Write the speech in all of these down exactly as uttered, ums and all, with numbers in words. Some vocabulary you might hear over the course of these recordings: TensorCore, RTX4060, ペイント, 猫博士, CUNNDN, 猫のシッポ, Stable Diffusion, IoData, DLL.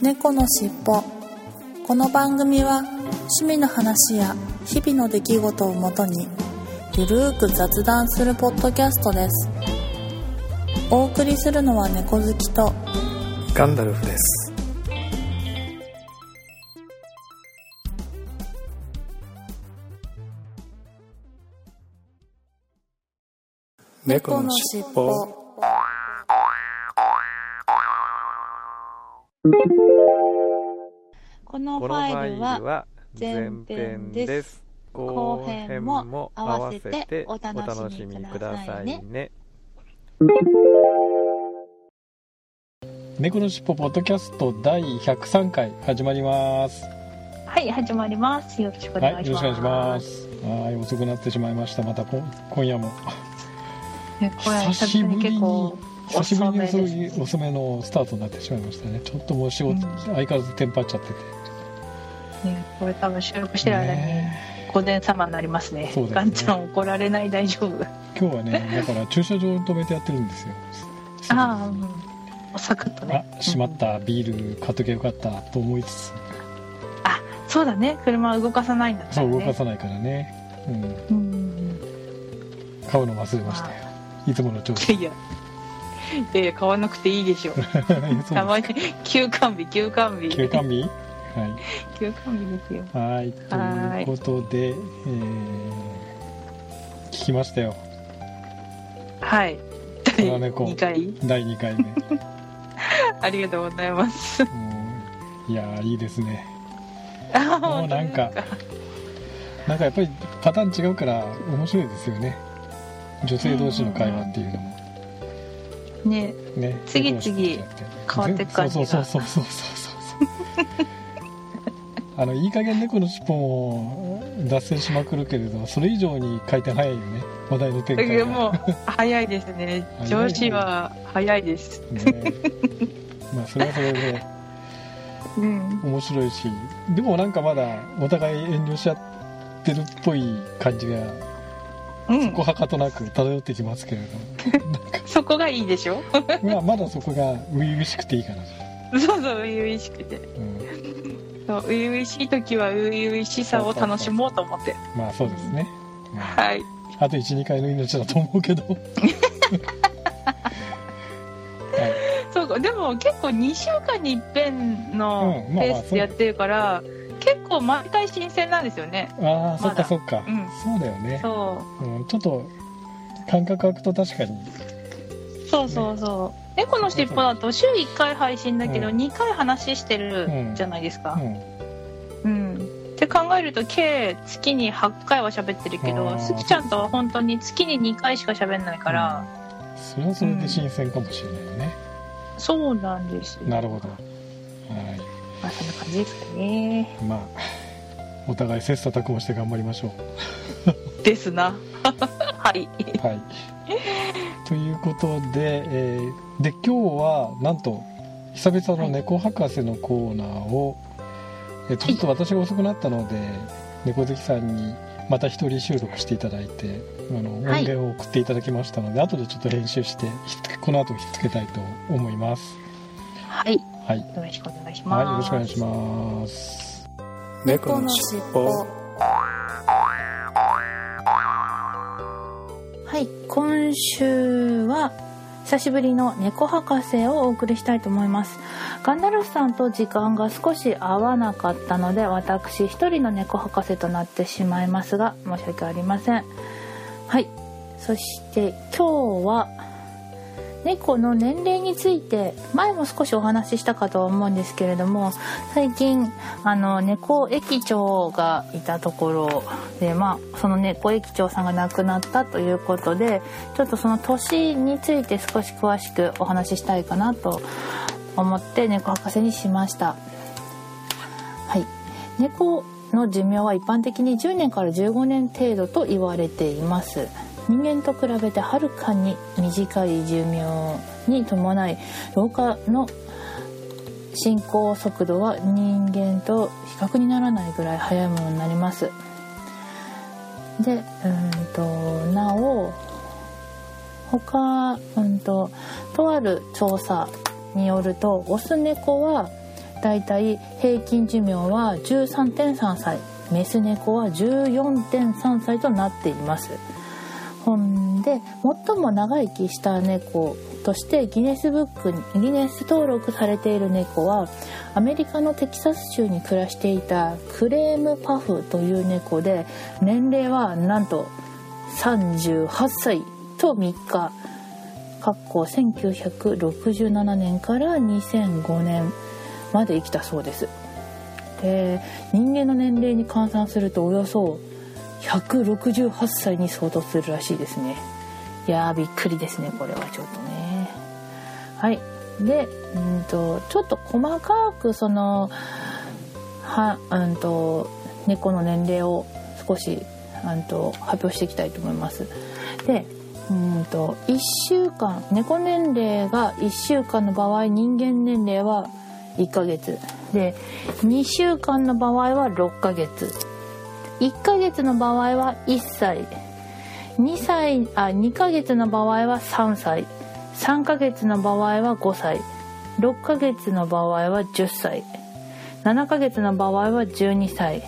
猫のしっぽ。この番組は趣味の話や日々の出来事をもとにゆるーく雑談するポッドキャストです。お送りするのは猫好きとガンダルフです。猫のしっぽ。このファイルは前編です。後編も合わせてお楽しみくださいね。猫のしっぽポッドキャストだいひゃくさんかい始まります。はい、始まります。よろしくお願いします。はい、よろしくお願いします。はい、遅くなってしまいました。またこ今夜も久しぶりに久しぶりにそういう遅めのスタートになってしまいましたね。ちょっともう仕事、うん、相変わらずテンパっちゃってて、ね、これ多分収録してる間に午前様になりますね。ガン、ね、ちゃん怒られない、大丈夫。今日はね、だから駐車場を止めてやってるんですよ。ああ、うん、サクッとね。あ、しまった、ビール買っとけよかったと思いつつ、うん、あ、そうだね、車は動かさないんだったらね。そう、動かさないからね、うんうん、買うの忘れましたよ、いつもの調子。いやいやいや、買わなくていいでしょう。たまに休館日休館日休館日、はい、休館日ですよ。はい、ということで、えー、聞きましたよ。はい、だいにかいだいにかいめありがとうございます。いや、いいですね。もうなんかなんかやっぱりパターン違うから面白いですよね、女性同士の会話っていうのもね、ね、次々変わっていく感じが。そうそうそうそうそうあの、いい加減猫のしっぽも脱線しまくるけれど、それ以上に回転早いよね、話題の展開が。もう早いですね、上司は早いですね。まあそれはそれで面白いし、うん、でもなんかまだお互い遠慮し合ってるっぽい感じが、うん、そこはかとなく漂ってきますけれどもそこがいいでしょまあまだそこが初々しくていいかな。そうそう、初々しくて、うん、そう、初々しい時は初々しさを楽しもうと思って。まあそうですね、うん、はい、あと いち,に 回の命だと思うけど、はい、そうでも結構にしゅうかんに一遍のペースでやってるから、うん、まあまあ結構毎回新鮮なんですよね。ああ、そっかそっか、うん、そうだよね。そう、うん、ちょっと感覚空くと確かに。そうそうそう、ね、猫のしっぽだと週いっかい配信だけどにかい話してるじゃないですか、うん、うんうん、って考えると計月にはちかいは喋ってるけど、すきちゃんとは本当に月ににかいしか喋んないから、うん、それはそれで新鮮かもしれないよね、うん、そうなんですよ。なるほど、はい、まあそんな感じですかね。まあお互い切磋琢磨して頑張りましょうですなはい、はい、ということで、えー、で今日はなんと久々の猫博士のコーナーを、はい、えちょっと私が遅くなったので、はい、猫好きさんにまた一人収録していただいて、あの音源を送っていただきましたので、はい、後でちょっと編集してこの後引っ付けたいと思います。はい、はい、よろしくお願いします。はい、よろしくお願いします。猫のしっぽ。はい、今週は久しぶりの猫博士をお送りしたいと思います。ガンダルフさんと時間が少し合わなかったので、私一人の猫博士となってしまいますが、申し訳ありません。はい、そして今日は猫の年齢について前も少しお話ししたかとは思うんですけれども、最近あの猫駅長がいたところで、まあ、その猫駅長さんが亡くなったということで、ちょっとその年について少し詳しくお話ししたいかなと思って猫博士にしました。はい、猫の寿命は一般的にじゅうねんからじゅうごねん程度と言われています。人間と比べてはるかに短い寿命に伴い、老化の進行速度は人間と比較にならないぐらい速いものになります。で、うんとなお他、うんととある調査によると、オス猫はだいたい平均寿命は じゅうさんてんさんさい、メス猫は じゅうよんてんさんさいとなっています。ほんで最も長生きした猫としてギネスブックにギネス登録されている猫はアメリカのテキサス州に暮らしていたクレームパフという猫で、年齢はなんとさんじゅうはっさいとみっか、せんきゅうひゃくろくじゅうななねんからにせんごねんまで生きたそうです。で、人間の年齢に換算するとおよそひゃくろくじゅうはっさいに相当するらしいですね。いやーびっくりですね、これはちょっとね。はい。で、うんとちょっと細かくそのは、うんと猫の年齢を少し、うんと発表していきたいと思います。で、うんといっしゅうかん、猫年齢がいっしゅうかんの場合、人間年齢はいっかげつで、にしゅうかんの場合はろっかげつ、いっかげつの場合はいっさい、にさい、あ、にかげつの場合はさんさい、さんかげつの場合はごさい、ろっかげつの場合はじゅっさい、ななかげつの場合はじゅうにさい、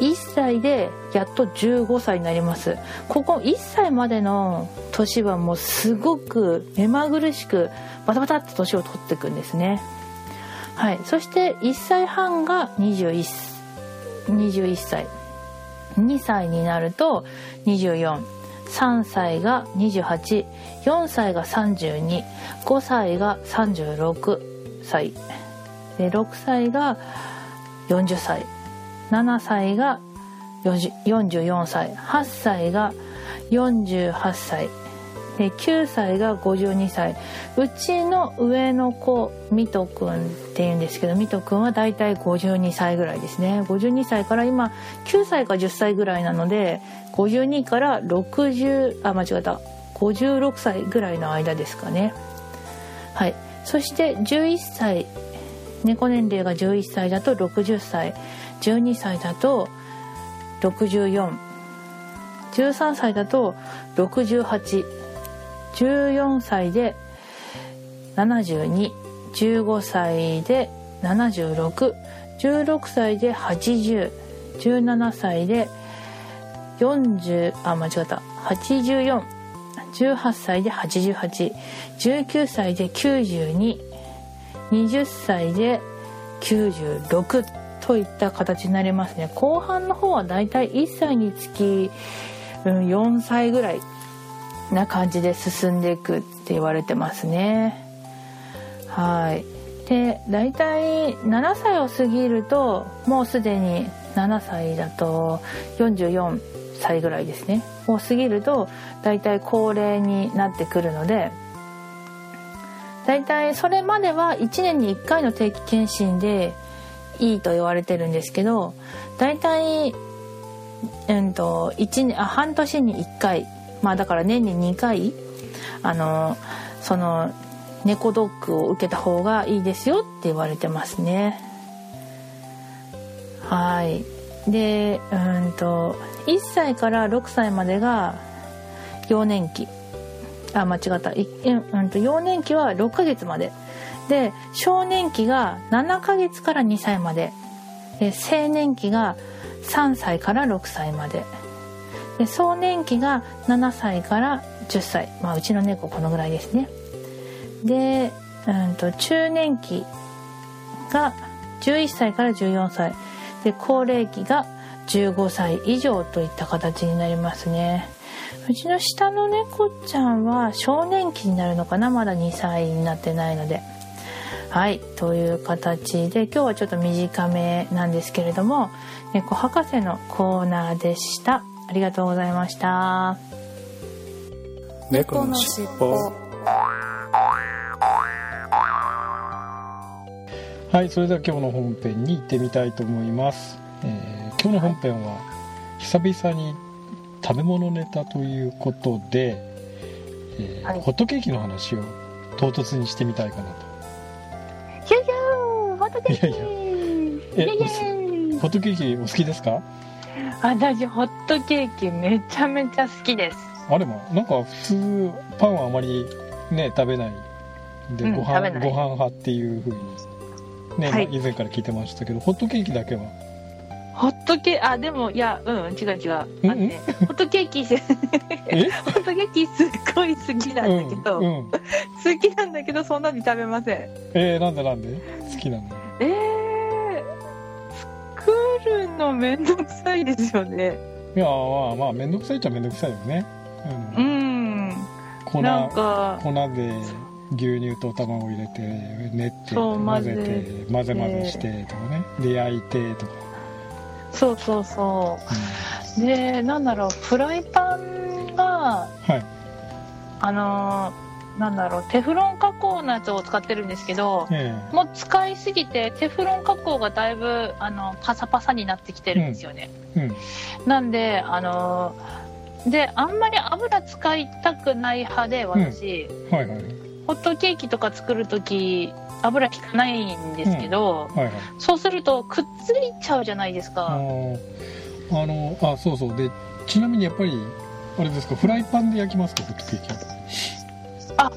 いっさいでやっとじゅうごさいになります。ここいっさいまでの年はもうすごく目まぐるしくバタバタっと年を取っていくんですね。はい。そしていっさいはんが21歳、にさいになるとにじゅうよん、さんさいがにじゅうはち、よんさいがさんじゅうに、ごさいがさんじゅうろくさいで、ろくさいがよんじゅっさい、ななさいがよんじゅうよんさい、はっさいがよんじゅうはっさいで、きゅうさいがごじゅうにさい。うちの上の子ミトくんっていうんですけど、ミトくんはだいたいごじゅうにさいぐらいですね。ごじゅうにさいから今きゅうさいかじゅっさいぐらいなので、ごじゅうにからろくじゅう、あ、間違った、ごじゅうろくさいぐらいの間ですかね。はい。そしてじゅういっさい、猫年齢がじゅういっさいだとろくじゅっさい、じゅうにさいだとろくじゅうよん、じゅうさんさいだとろくじゅうはち、じゅうよんさいでななじゅうに、じゅうごさいでななじゅうろく、じゅうろくさいではちじゅう、じゅうななさいでよんじゅう、あ、間違った、はちじゅうよん、じゅうはっさいではちじゅうはち、じゅうきゅうさいできゅうじゅうに、はたちできゅうじゅうろくといった形になりますね。後半の方はだいたいいっさいにつきよんさいぐらいな感じで進んでいくって言われてますね。はい。で、だいたいななさいを過ぎると、もうすでにななさいだとよんじゅうよんさいぐらいですね。を過ぎるとだいたい高齢になってくるので、だいたいそれまではいちねんにいっかいの定期検診でいいと言われてるんですけど、だいたいうんといちねん、あ、半年にいっかい。まあ、だから年ににかいあのその猫ドックを受けた方がいいですよって言われてますね。はい。で、うんといっさいからろくさいまでが幼年期、あ、間違った、い、うんと幼年期はろっかげつまでで、少年期がななかげつからにさいまでで、青年期がさんさいからろくさいまでで、壮年期がななさいからじゅっさい、まあ、うちの猫このぐらいですね。で、うんと中年期がじゅういっさいからじゅうよんさいで、高齢期がじゅうごさい以上といった形になりますね。うちの下の猫ちゃんは少年期になるのかな、まだにさいになってないので。はい。という形で今日はちょっと短めなんですけれども、猫博士のコーナーでした。ありがとうございました。猫のしっぽ。はい、それでは今日の本編に行ってみたいと思います。えー、今日の本編は久々に食べ物ネタということで、えーはい、ホットケーキの話を唐突にしてみたいかなと。いやいや、ホットケーキ。いやいや。え、ホットケーキお好きですか？私ホットケーキめちゃめちゃ好きです。あれもなんか普通パンはあまりね食べないで、うん、ご飯、ご飯派っていう風にね、はい、以前から聞いてましたけど、ホットケーキだけはホットケーキ、あ、でも、いや、うん、違う違う。うんうん、ホットケーキ、ホットケーキすっごい好きなんだけど、うんうん、好きなんだけど、そんなに食べません。えー、なんでなんで好きなんだ。えー、作るのめんどくさいですよね。いやー、まあ、めんどくさいっちゃめんどくさいよね。うん。うん、粉、なんか粉で牛乳と卵を入れて、練って、混ぜて、混ぜ混ぜしてとかね。で、焼いてとか。そうそうそう、うん、でなんだろう、フライパンが、はい、あのなんだろう、テフロン加工のやつを使ってるんですけど、えー、もう使いすぎてテフロン加工がだいぶあのパサパサになってきてるんですよね、うんうん、なんであのであんまり油使いたくない派で私、うんはいはい、ホットケーキとか作るとき油引かないんですけど、うんはいはい、そうするとくっついちゃうじゃないですか。あのあそうそうで、ちなみにやっぱりあれですか、フライパンで焼きますかホットケーキ。あ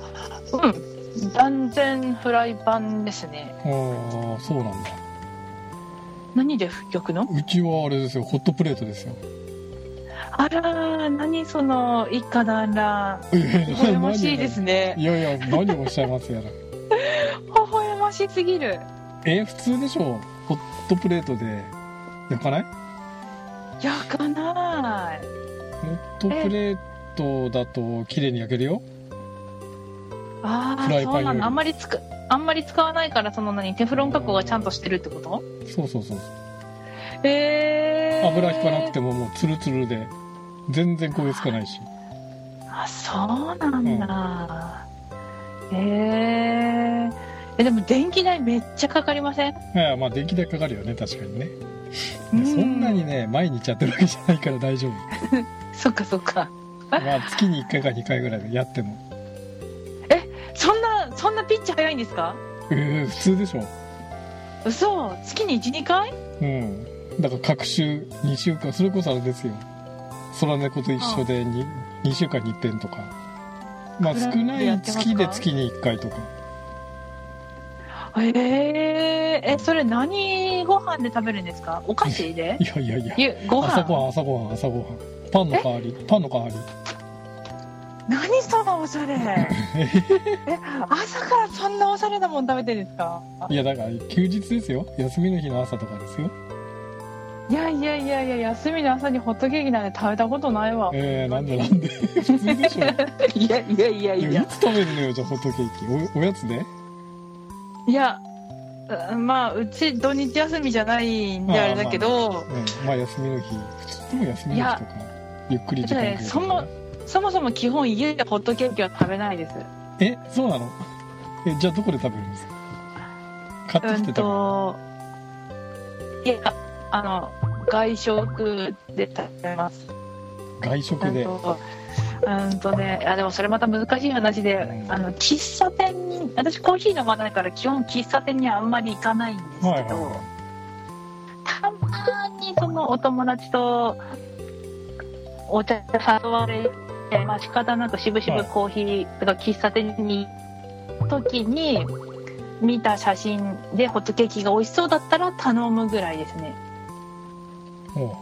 うん断然フライパンですね。ああそうなんだ。何で焼くの？うちはあれですよ、ホットプレートですよ。あら何その一家団ら羨ましいですね。いやいや何をおっしゃいますやら。しすぎる。えー、普通でしょ。ホットプレートで焼かない？焼かない。ホットプレートだと綺麗に焼けるよ。ああ、そうなんだ。あんまり使あんまり使わないからその何テフロン加工がちゃんとしてるってこと？そうそうそう。ええー。油引かなくてももうツルツルで全然焦げつかないし。あ、そうなんだ。うん、ええー。えでも電気代めっちゃかかりません？いやまあ電気代かかるよね、確かにね。そんなにね毎日やってるわけじゃないから大丈夫。そっかそっか。まあ月にいっかいかにかいぐらいでやっても。えそんなそんなピッチ早いんですか？えー、普通でしょ。嘘、月にいちにかい？うん。だから各週にしゅうかん、それこそあれですよ。空猫と一緒で に, ああにしゅうかんに一遍とか。まあ少ない月で月にいっかいとか。えー、えそれ何ご飯で食べるんですか？お菓子で？いやいやいやご飯、朝ごはん朝ごはん朝ごはんパンの代わりパンの代わり。何そのおしゃれ。え朝からそんなおしゃれなもん食べてるんですか？いやだから休日ですよ、休みの日の朝とかですよ。いやいやいやいや休みの朝にホットケーキなんて食べたことないわ。えー、なんでなんで普通でしょ。いやいやいやいやいつ食べるのよじゃあホットケーキ。 お, おやつで？いやまあうち土日休みじゃないんであれだけど、まあ、まあうん、まあ休みの日普通でも休みの日とかゆっくり時間くらいとか、そもそもそも基本家でホットケーキは食べないです。えそうなの？えじゃあどこで食べるんですか？買ってきて食べる？うんといやあの外食で食べます。外食でうんとね、あでもそれまた難しい話で、うん、あの喫茶店に私コーヒー飲まないから基本喫茶店にはあんまり行かないんですけど、はいはいはい、たまにそのお友達とお茶誘われて、まあ、仕方なくしぶしぶコーヒーとか喫茶店に行く時に見た写真でホットケーキが美味しそうだったら頼むぐらいですね、うん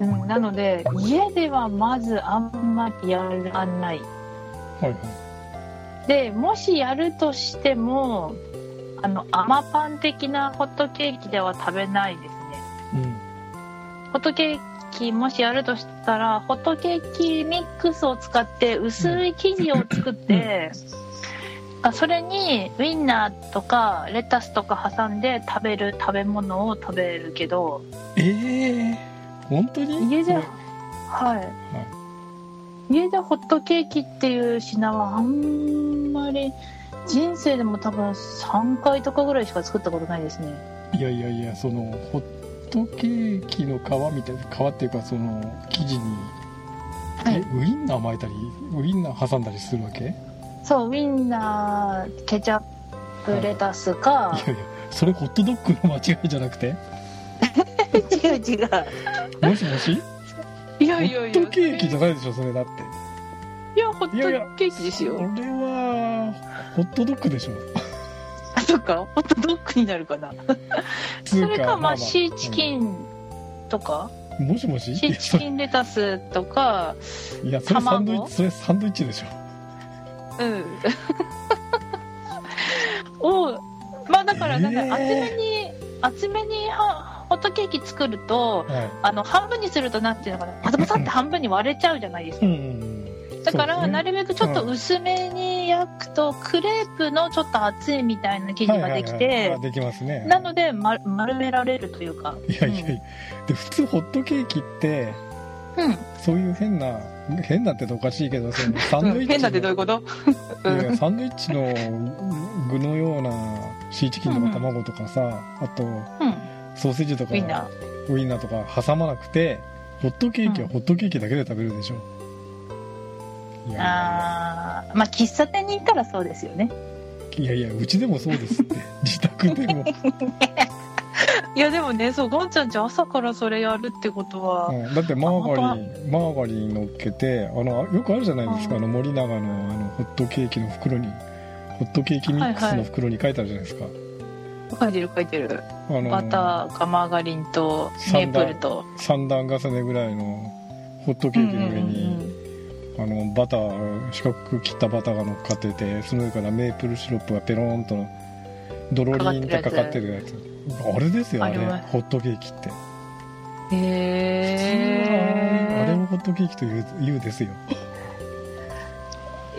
うん、なので家ではまずあんまりやらない、はいはい、でもしやるとしてもあの甘パン的なホットケーキでは食べないですね、うん、ホットケーキもしやるとしたらホットケーキミックスを使って薄い生地を作って、うん、それにウインナーとかレタスとか挟んで食べる食べ物を食べるけど。えー本当に家で、はいはい、家でホットケーキっていう品はあんまり人生でも多分さんかいとかぐらいしか作ったことないですね。いやいやいやそのホットケーキの皮みたいな皮っていうかその生地に、はい、ウインナー巻いたりウインナー挟んだりするわけ？そうウインナーケチャップレタスか、はい、いやいやそれホットドッグの間違いじゃなくて違う違うもしもしいやいやいやホットケーキじゃないでしょそれだって。いやホットケーキですよ。いやいやそれはホットドッグでしょ。とかホットドッグになるかなそれかまあシーチキンとか、うん、もしもしシーチキンレタスとかいやそれサンドイッチ、それサンドイッチでしょうんをまあだからなんか厚めに、えー、厚めにホットケーキ作ると、はい、あの半分にするとなんていうのかなパタパタって半分に割れちゃうじゃないですか、うんうん、だから、ね、なるべくちょっと薄めに焼くと、うん、クレープのちょっと厚いみたいな生地ができてできますね。なので、ま、丸められるというかいやいやいや、うん、で普通ホットケーキって、うん、そういう変な変なっておかしいけどそのサンドイッチ変なってどういうこといやサンドイッチの具のようなシーチキンとか卵とかさ、うんうん、あと、うん、ソーセージとかウインナー、ウインナーとか挟まなくてホットケーキはホットケーキだけで食べるでしょ、うん、いやあまあ喫茶店に行ったらそうですよね。いやいやうちでもそうですって自宅でもいやでもねそうゴンちゃんち朝からそれやるってことは、うん、だってマーガリンマーガリン乗っけてあのよくあるじゃないですか、うん、あの森永 の, あのホットケーキの袋にホットケーキミックスの袋に書いてあるじゃないですか、はいはい、書いてる書いてる、あのー、バターかマーガリンとメープルとさんだん重ねぐらいのホットケーキの上に、うんうんうん、あのバター四角く切ったバターが乗っかっててその上からメープルシロップがペローンとドロリンってかかってるやつあれですよねホットケーキってへえー、あれもホットケーキと言う、言うですよ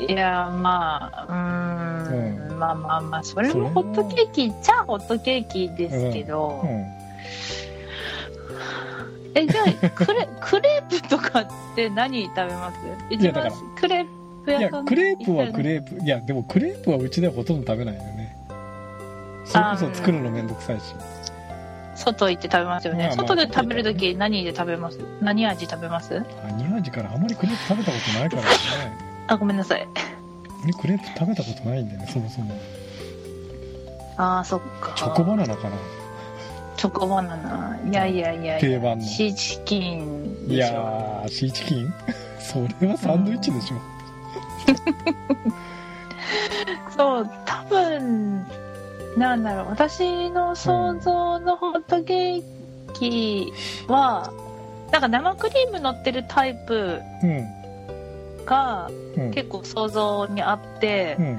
いやまあうーん、うん、まあまあまあそれもホットケーキっちゃホットケーキですけど、うんうん、えじゃあクレ、 クレープとかって何食べます？一番クレープ屋さん、いやクレープはクレープいやでもクレープはうちではほとんど食べないよね。それこそ作るのめんどくさいし、うん、外行って食べますよね、まあまあ、外で食べるとき何で食べます？何味食べます？何味からあんまりクレープ食べたことないからねあごめんなさいクレープ食べたことないんだよねそもそも。あーそっかチョコバナナかな。チョコバナナいやいやいや定番のシーチキンでしょ。いやシーチキンそれはサンドイッチでしょ、うん、そう多分なんだろう私の想像のホットケーキは、うん、なんか生クリーム乗ってるタイプ、うんがうん、結構想像にあって、うん、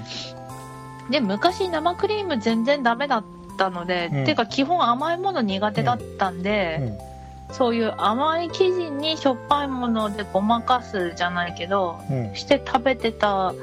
で昔生クリーム全然ダメだったので、うん、てか基本甘いもの苦手だったんで、うんうん、そういう甘い生地にしょっぱいものでごまかすじゃないけど、うん、して食べてた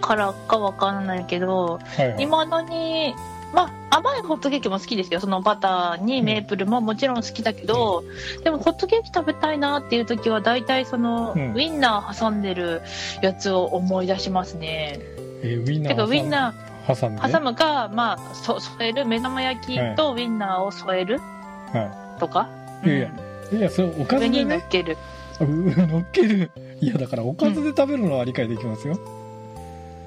からかわからないけど、はいはい、未だにまあ甘いホットケーキも好きですよ。そのバターにメープルももちろん好きだけど、うん、でもホットケーキ食べたいなっていう時はだいたいその、うん、ウインナー挟んでるやつを思い出しますね、えー、ウインナーてかウインナー挟んで挟むか、まあ、そ添える目玉焼きとウインナーを添える、はい、とか、うん、いやいや、いやそれおかずで、ね、上に乗っける乗っけるいやだからおかずで食べるのは理解できますよ、う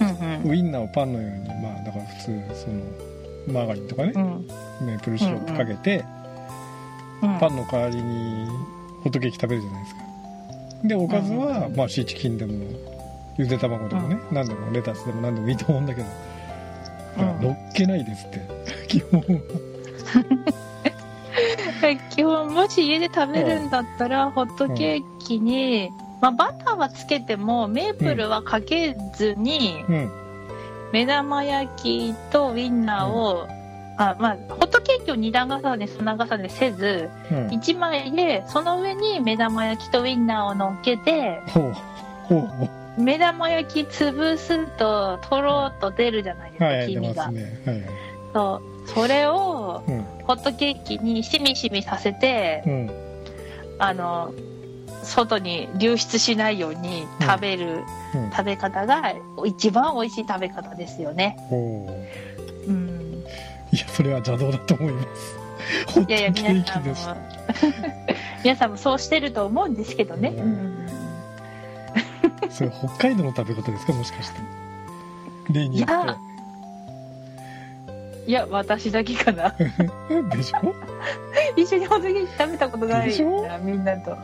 んうん、ウインナーをパンのようにまあだから普通そのマーガリンとかね、うん、メープルシロップかけて、うんうん、パンの代わりにホットケーキ食べるじゃないですか。でおかずは、うんまあ、シーチキンでもゆで卵でもね、うん、何でもレタスでも何でもいいと思うんだけど、うん、のっけないですって基本は基本もし家で食べるんだったら、うん、ホットケーキに、まあ、バターはつけてもメープルはかけずに、うんうん目玉焼きとウインナーを、うんあまあ、ホットケーキをに段重ねさん段重ねせず、うん、いちまいでその上に目玉焼きとウインナーを乗っけてほうほうほう目玉焼き潰すととろっと出るじゃないですか、はい、黄身が、はいねはいはい、そうそれをホットケーキにしみしみさせて、うん、あの外に流出しないように食べる、うんうん、食べ方が一番美味しい食べ方ですよね。おー、うん、いやそれは邪道だと思います。ホットケーキでした。いやいや皆さんも皆さんもそうしてると思うんですけどね、うん、それ北海道の食べ方ですかもしかして例によってい や, いや私だけかなでしょ一緒にホットケーキ食べたことないなみんなと、うん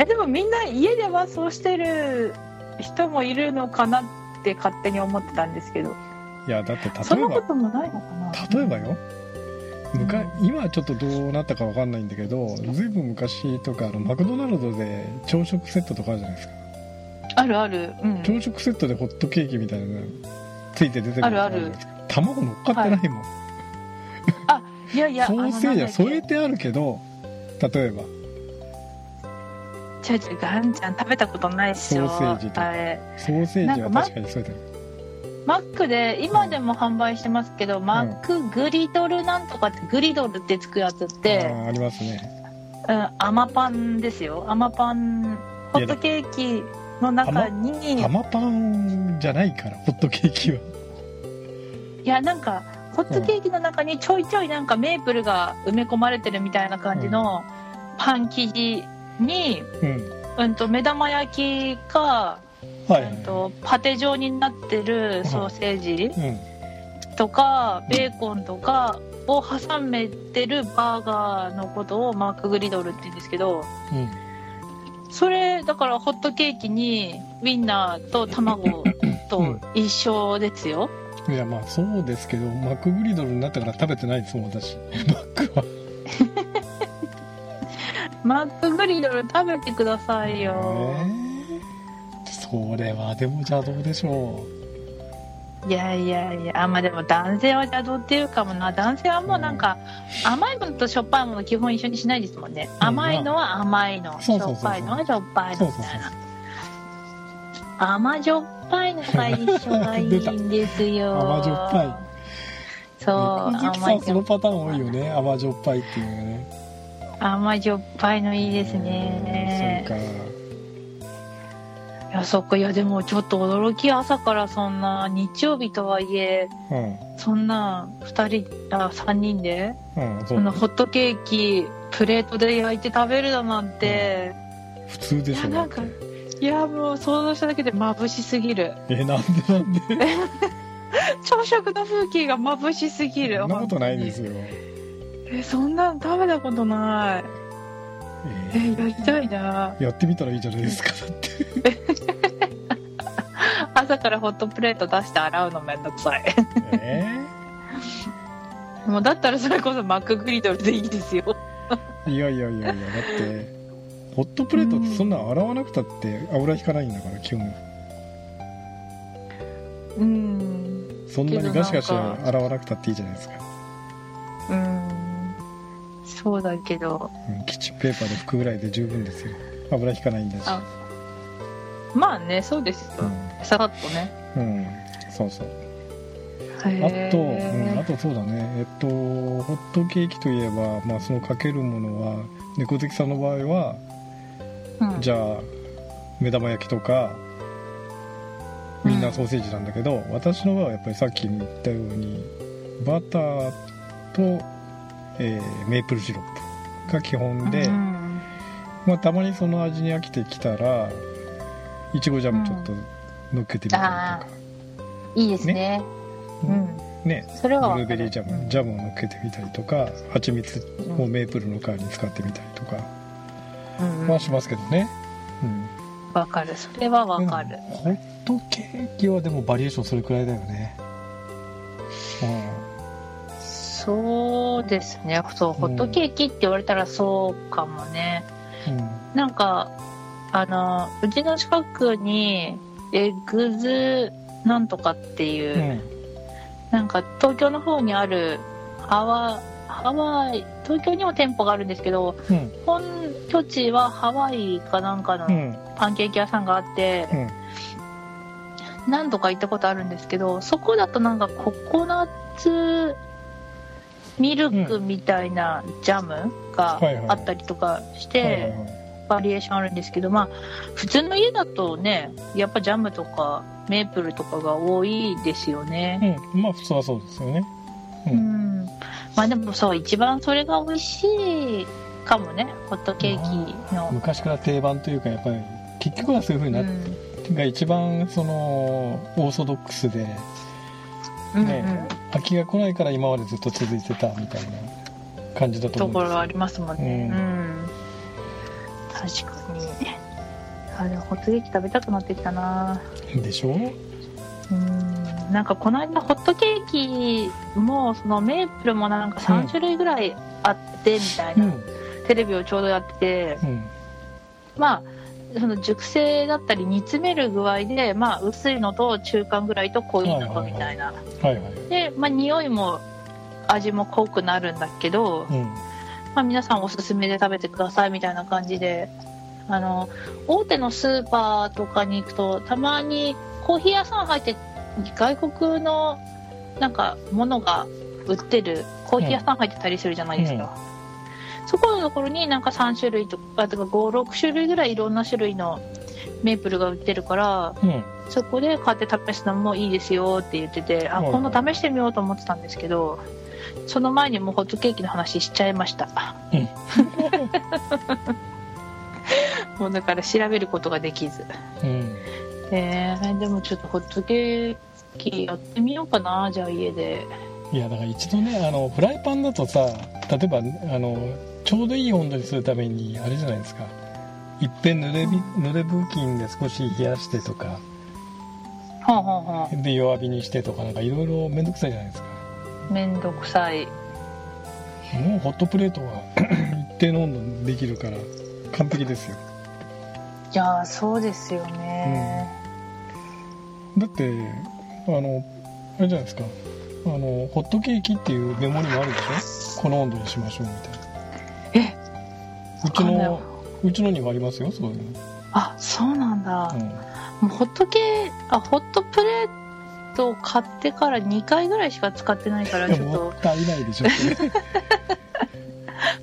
えでもみんな家ではそうしてる人もいるのかなって勝手に思ってたんですけど。いやだって例えばそんなこともないのかな。例えばよ、うん、今はちょっとどうなったか分かんないんだけど、ずいぶん昔とかあのマクドナルドで朝食セットとかあるじゃないですか。あるある、うん、朝食セットでホットケーキみたいなのついて出てくる。あるある。卵乗っかってないもん、はい、あ、いやいやソーセージは添えてあるけど、例えばちょちょガンちゃん食べたことないっしょ。ソーセージあれソーセージは確かに添えてある。マックで今でも販売してますけど、うん、マックグリドルなんとかってグリドルってつくやつって あ, ありますね、うん、甘パンですよ。甘パンホットケーキの中に甘パンじゃないからホットケーキは。いやなんかホットケーキの中にちょいちょいなんかメープルが埋め込まれてるみたいな感じのパン生地に、うんうん、と目玉焼きかはいはいはい、とパテ状になってるソーセージとか、うん、ベーコンとかを挟めてるバーガーのことをマックグリドルって言うんですけど、うん、それだからホットケーキにウインナーと卵と一緒ですよ、うん、いやまあそうですけどマックグリドルになったから食べてないですもん私マックはマックグリドル食べてくださいよ、えーこれはでも邪道でしょう。いやいやいや、あ、まあ、でも男性は邪道っていうかもな。男性はもうなんか、うん、甘いものとしょっぱいもの基本一緒にしないですもんね、うん、甘いのは甘いの、まあ、しょっぱいのはしょっぱいのみたいな。そうそうそうそう甘じょっぱいのが一緒がいいんですよ甘じょっぱい。そう甘じょっぱいそのパターン多いよね。甘じょっぱいっていうね。甘じょっぱいのいいですね。そうかいやそっか。いやでもちょっと驚き。朝からそんな日曜日とはいえ、うん、そんなふたりあさんにんで、うん、そのホットケーキプレートで焼いて食べるだなんて、うん、普通でしょ。いやなんかいやもう想像しただけで眩しすぎる。えなんでなんで朝食の風景が眩しすぎる。そんなことないですよ。えそんなの食べたことない。えー、やりたいな。やってみたらいいじゃないですかだって朝からホットプレート出して洗うのめんどくさいえー、もうだったらそれこそマックグリドルでいいですよいやいやいやいやだってホットプレートってそんな洗わなくたって油引かないんだから基本。うーんそんなにガシガシ洗わなくたっていいじゃないですか。うーんそうだけど、うん、キッチンペーパーで拭くぐらいで十分ですよ。油引かないんだし。あまあねそうですよ、うん、さらっとね。うんそうそう。あと、うん、あとそうだねえっとホットケーキといえば、まあ、そのかけるものは猫好きさんの場合は、うん、じゃあ目玉焼きとかみんなソーセージなんだけど、うん、私の場合はやっぱりさっき言ったようにバターとえー、メープルシロップが基本で、うんまあ、たまにその味に飽きてきたらいちごジャムちょっとのっけてみたりとか、うん、いいです ね, ね、うんね、それはブルーベリージャム、うん、ジャムをのっけてみたりとか蜂蜜をメープルの代わりに使ってみたりとかはしますけどね。わ、うん、かる。それはわかる、うん、ホットケーキはでもバリエーションそれくらいだよね。うんそうですね。そうホットケーキって言われたらそうかもね、うん、なんかあのうちの近くにエッグズなんとかっていう、うん、なんか東京の方にあるハワハワイ東京にも店舗があるんですけど、うん、本拠地はハワイかなんかのパンケーキ屋さんがあって、うんうん、何度か行ったことあるんですけど、そこだとなんかココナッツミルクみたいなジャムがあったりとかしてバリエーションあるんですけど、まあ普通の家だとねやっぱジャムとかメープルとかが多いですよね、うん、まあ普通はそうですよね、うん、うんまあでもそう一番それが美味しいかもねホットケーキの、まあ、昔から定番というかやっぱり結局はそういう風になって、うん、が一番そのオーソドックスでね、うんうん、秋が来ないから今までずっと続いてたみたいな感じだと思うんですよ。ところはありますもんね、うんうん、確かに。あれホットケーキ食べたくなってきたな。でしょう。うんなんかこの間ホットケーキもそのメープルもなんかさん種類ぐらいあってみたいな、うん、テレビをちょうどやってて、うん、まあその熟成だったり煮詰める具合で、まあ、薄いのと中間ぐらいと濃いのとみたいな、で、まあ、匂いも味も濃くなるんだけど、うん、まあ、皆さんおすすめで食べてくださいみたいな感じで、あの大手のスーパーとかに行くとたまにコーヒー屋さん入って外国のなんかものが売ってるコーヒー屋さん入ってたりするじゃないですか、うんうん、そこのところになんかさん種類とかとかご、ろく種類ぐらいいろんな種類のメープルが売ってるから、うん、そこで買って試すのもいいですよって言ってて、あ、今度試してみようと思ってたんですけど、その前にもうホットケーキの話しちゃいました、うん、もうだから調べることができず、うん、えー、でもちょっとホットケーキやってみようかな、じゃあ家で。いやだから一度ね、あのフライパンだとさ、例えばあのちょうどいい温度にするためにあれじゃないですか、いっぺん濡れび、濡れ布巾で少し冷やしてとか、はあはあ、で弱火にしてとか、なんかいろいろめんどくさいじゃないですか。めんどくさい。もうホットプレートは一定の温度にできるから完璧ですよ。いやそうですよね、うん、だってあのあれじゃないですか、あのホットケーキっていうメモにもあるでしょ、この温度にしましょうみたいな。え、うちのうちのにもありますよ、そういうの。あ、そうなんだ、うん、もうホットケーあホットプレーを買ってからにかいぐらいしか使ってないから、ちょっともったいないでしょ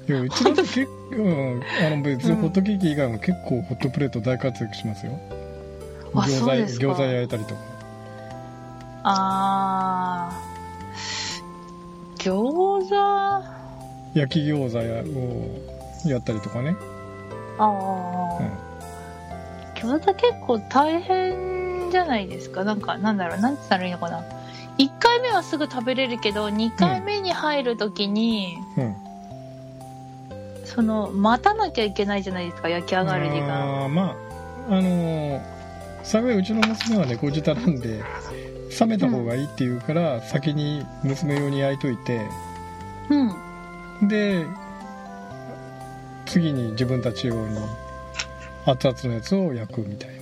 いやうちだと結構、うん、あの別にホットケーキ以外も結構ホットプレート大活躍しますよ、うん、餃子、餃子焼いたりとか。あー、餃子、焼き餃子をやったりとかね。ああ、うん、餃子結構大変じゃないですか。なんかなんだろう、なんて言ったらいいのかな。いっかいめはすぐ食べれるけどにかいめに入るときに、うん、その待たなきゃいけないじゃないですか、焼き上がる時間。あ、まああのー、幸いうちの娘は猫舌なんで冷めた方がいいっていうから、うん、先に娘用に焼いといて、うん、で次に自分たち用に熱々のやつを焼くみたいな。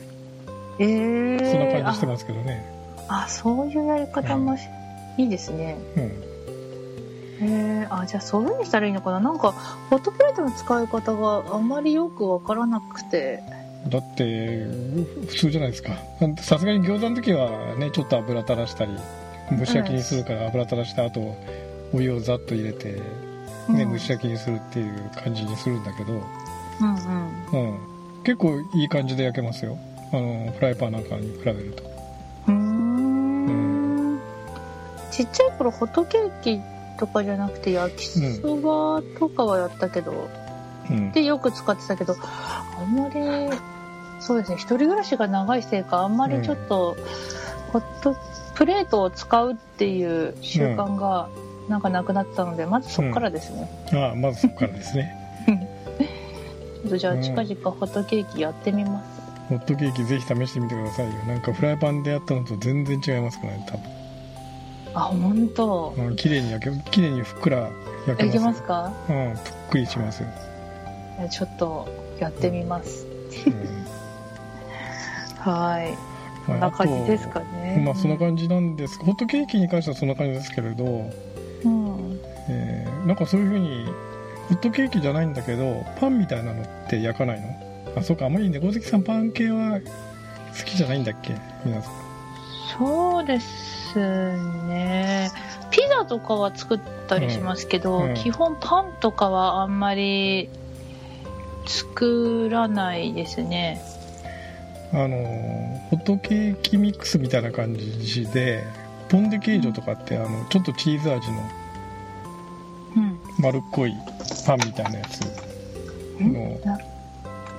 えー、そんな感じしてますけどね。ああ、そういうやり方も、うん、いいですね、うん。えー、あ、じゃあそういう風にしたらいいのかな。なんかホットプレートの使い方があんまりよくわからなくて。だって普通じゃないですか。さすがに餃子の時はね、ちょっと油垂らしたり蒸し焼きにするから、油垂らした後お湯をざっと入れて、ね、うん、蒸し焼きにするっていう感じにするんだけど、うんうんうん、結構いい感じで焼けますよ、あのフライパンなんかに比べると。うーん、うん、ちっちゃい頃ホットケーキとかじゃなくて焼きそばとかはやったけど、うん、でよく使ってたけど、あんまりそうですね、一人暮らしが長いせいかあんまりちょっとホットプレートを使うっていう習慣がなんかなくなったので、まずそこからですね、うんうん、ああ、まずそこからですねちょっとじゃあ近々ホットケーキやってみます。ホットケーキぜひ試してみてくださいよ。なんかフライパンでやったのと全然違いますからね、多分。あ、ほんと、うん、きれいに焼け、きれいにふっくら焼けます。焼けますか。うん、ぷっくりしますよ。ちょっとやってみます、うんうん、はい、こんな感じですかね。まあそんな感じなんです、うん、ホットケーキに関してはそんな感じですけれど、うん、えー、なんかそういう風にホットケーキじゃないんだけどパンみたいなのって焼かないの。あ、そうか、あまり猫好きさんパン系は好きじゃないんだっけ皆さん。そうですね、ピザとかは作ったりしますけど、うんうん、基本パンとかはあんまり作らないですね。あのホットケーキミックスみたいな感じでポン・デ・ケージョとかって、あのちょっとチーズ味の丸っこいパンみたいなやつの、うん、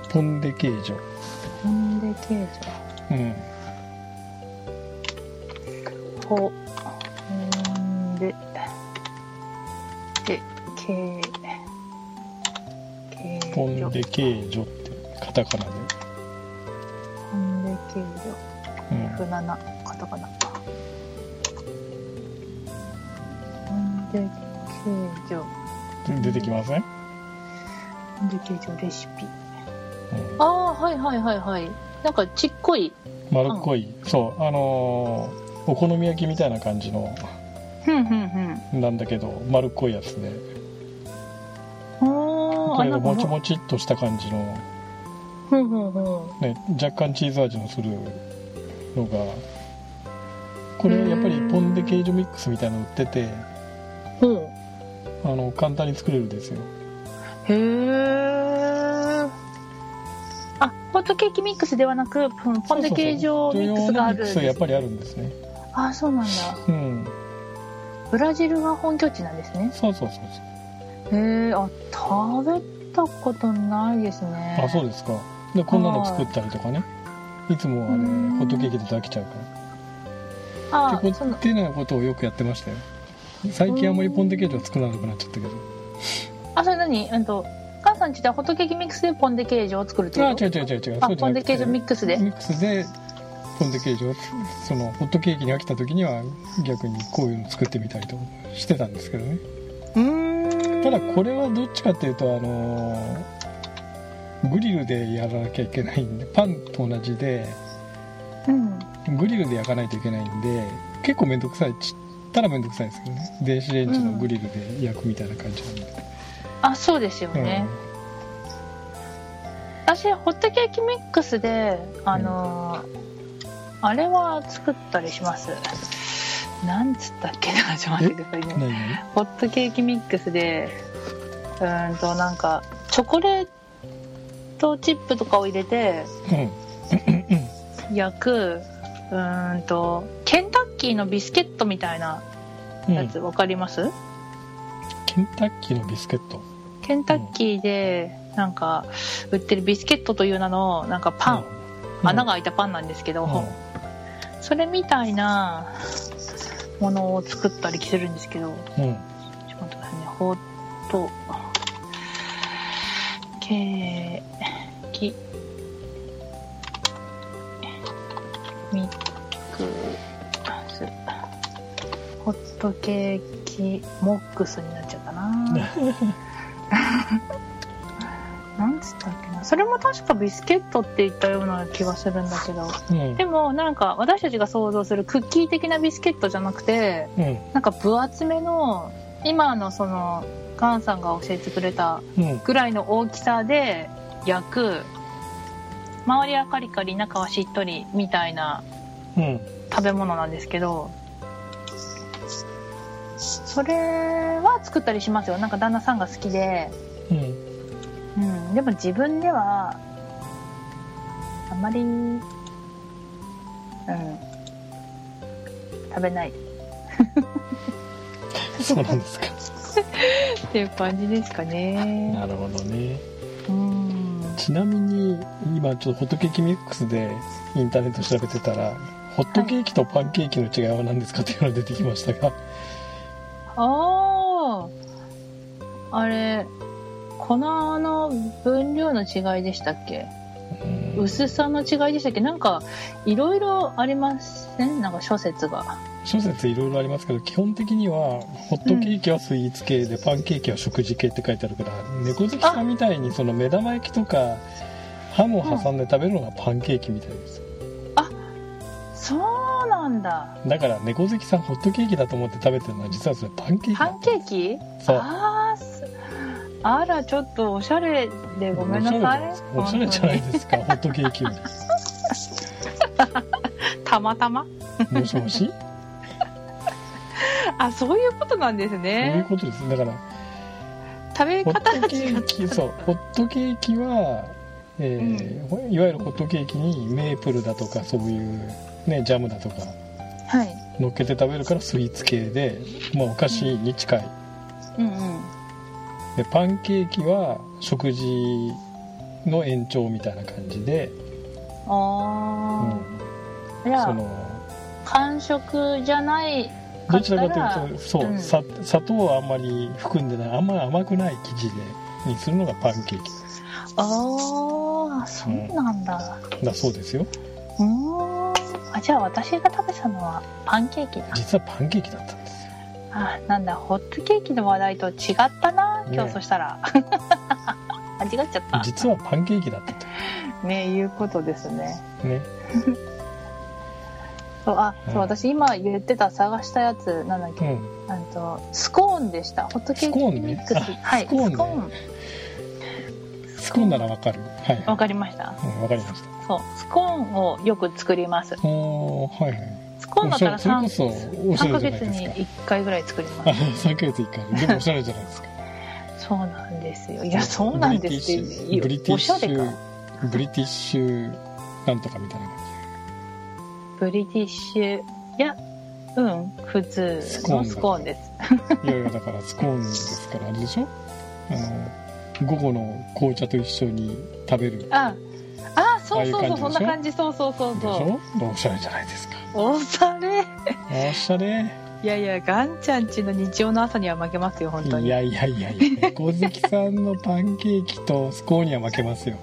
ポンデケージョ。ポンデケージョ。うん。ポンデケージョ。ポンデケージョってカタカナで。ポンデケージョ。ふなな、カタカナ。で形状出てきますね。で形状レシピ、うん、ああはいはいはいはい、なんかちっこい丸っこい、うん、そうあのー、お好み焼きみたいな感じのなんだけど丸っこいやつで、これがもちもちっとした感じの、うんうんうんね、若干チーズ味のするのが、これはやっぱりポン・デ・ケージョミックスみたいなの売ってて、うん、あの簡単に作れるんですよ。へー、あ、ホットケーキミックスではなくポン・デ・ケージョミックスがあるんですね。そうそうそう、やっぱりあるんですね。あ、そうなんだ、うん、ブラジルが本拠地なんですね。そうそうそうそうえー、あ、食べたことないですね。あ、そうですか。でこんなの作ったりとかね、いつもあれホットケーキだと飽きちゃうから、あってこっていうようなことをよくやってましたよ。最近あんまりポン・デ・ケージョは作らなくなっちゃったけど。あ、それ何、うんと母さんちではホットケーキミックスでポン・デ・ケージョを作るってこと？あ、違う違う違う違う、あ、ポン・デ・ケージョミックスでミックスでポン・デ・ケージョを、そのホットケーキに飽きた時には逆にこういうの作ってみたりとかしてたんですけどね。うーん、ただこれはどっちかっていうと、あのー、グリルでやらなきゃいけないんで、パンと同じで、うん、グリルで焼かないといけないんで結構めんどくさい、ちったらめんどくさいですけどね、電子レンジのグリルで焼くみたいな感じなんで、うん、あ、そうですよね、うん、私ホットケーキミックスで、あのーうん、あれは作ったりします。なんつったっけな、ちょっと待ってくださいね。ホットケーキミックスで、うーんとなんかチョコレートチップとかを入れて焼く、うーんとケンタッキーのビスケットみたいなやつ、わかります？ケンタッキーのビスケット。ケンタッキーでなんか売ってるビスケットという名のなんかパン、穴が開いたパンなんですけど、それみたいなものを作ったりするんですけど、うん、ちょっと待ってくださいね。ホットケーキミックス、ホットケーキモックスになっちゃったな。なんつったっけな、それも確かビスケットって言ったような気がするんだけど、うん、でもなんか私たちが想像するクッキー的なビスケットじゃなくて、うん、なんか分厚めの今のそのカンさんが教えてくれたぐらいの大きさで焼く、うん、周りはカリカリ中はしっとりみたいな食べ物なんですけど、それは作ったりしますよ。なんか旦那さんが好きで、うん、でも自分ではあまり、うん、食べない。そうなんですか。っていう感じですかね。なるほどね。うん。ちなみに今ちょっとホットケーキミックスでインターネット調べてたら、ホットケーキとパンケーキの違いは何ですかっていうのが出てきましたが。ああ、あれ。粉の分量の違いでしたっけ、薄さの違いでしたっけ、なんかいろいろありますね。なんか諸説が諸説いろいろありますけど、基本的にはホットケーキはスイーツ系で、うん、パンケーキは食事系って書いてあるから、猫好きさんみたいにその目玉焼きとかハムを挟んで食べるのがパンケーキみたいです、うん、あ、そうなんだ。だから猫好きさんホットケーキだと思って食べてるのは実はそれパンケーキ。パンケーキ、そう、あー、あら、ちょっとおしゃれでごめんなさい。おしゃれじゃないですか、ホットケーキは。たまたま。もしもし。あ、そういうことなんですね。そういうことです。だから食べ方が違う。そう、ホットケーキは、えーうん、いわゆるホットケーキにメープルだとかそういうねジャムだとか、はい、乗っけて食べるからスイーツ系で、まあ、お菓子に近い。うん、うんうん。でパンケーキは食事の延長みたいな感じで、ああ、うん、いやその間食じゃないかったらどちらかというとそう、うん、砂糖はあんまり含んでない、あんまり甘くない生地でにするのがパンケーキ。ああ、そうなんだ、うん、だそうですよ。うーん、あ、じゃあ私が食べたのはパンケーキだ。実はパンケーキだったんですよ。あ、なんだホットケーキの話題と違ったな今日、ね、そしたら間違っちゃった。実はパンケーキだったとねいうことですね。ねそうあ、うん、そう私今言ってた探したやつなんだっけ、うん、あとスコーンでした。ホットケーキミックス、はいスコーン、ね、スコーンスコーンならわかる。はい、わかりました。うん、わかりました。そう、スコーンをよく作ります。おー、はいはい。スコーンだったら三ヶ月に一回ぐらい作ります。三ヶ月一回。でもおしゃれじゃないですか。そうなんですよ。いやそうなんですよ。ブリティッシュブリティッシュなんとかみたいな感じ。ブリティッシュいやうん普通のスコーンです。いやいやだからスコーンですからあれでしょ。あの午後の紅茶と一緒に食べる。ああ、そうそうそう、そんな感じ、そうそうそうそう。おしゃれじゃないですか。おしゃれ。おしゃれ。いやいや、ガンちゃんちの日曜の朝には負けますよ本当に。いやいやいやいや。小月さんのパンケーキとスコーンには負けますよ。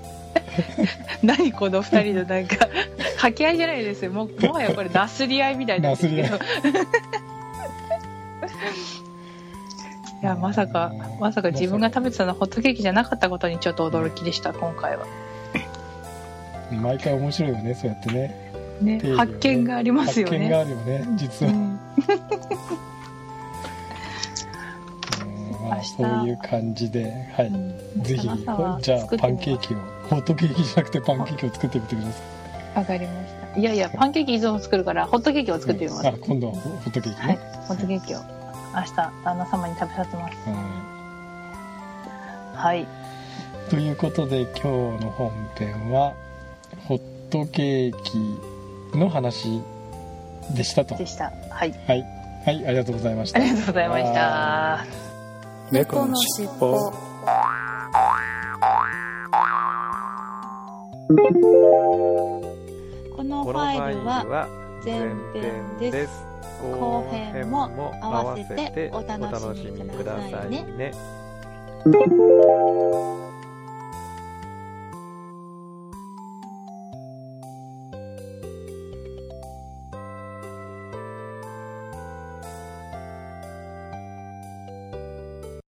何この二人のなんか掛け合いじゃないですよ。ももはやこれなすり合いみたいな。なすり合い。いやまさかまさか自分が食べてたのはホットケーキじゃなかったことにちょっと驚きでした、うん、今回は。毎回面白いよねそうやって ね, ね, ね発見がありますよね。発見があるよね実は、うん、うん、まあ、そういう感じで、はい、うん、ぜひじゃあパンケーキをホットケーキじゃなくてパンケーキを作ってみてください。わかりました。いやいやパンケーキ依存を作るからホットケーキを作ってみます、うん、あ今度はホットケーキね、はい、ホットケーキを明日旦那様に食べさせます、うん、はい。ということで今日の本編はホットケーキの話でしたとでした、はい、はい、はい、ありがとうございました。ありがとうございました。猫のしっぽ。このファイルは前編です。後編も合わせてお楽しみくださいね。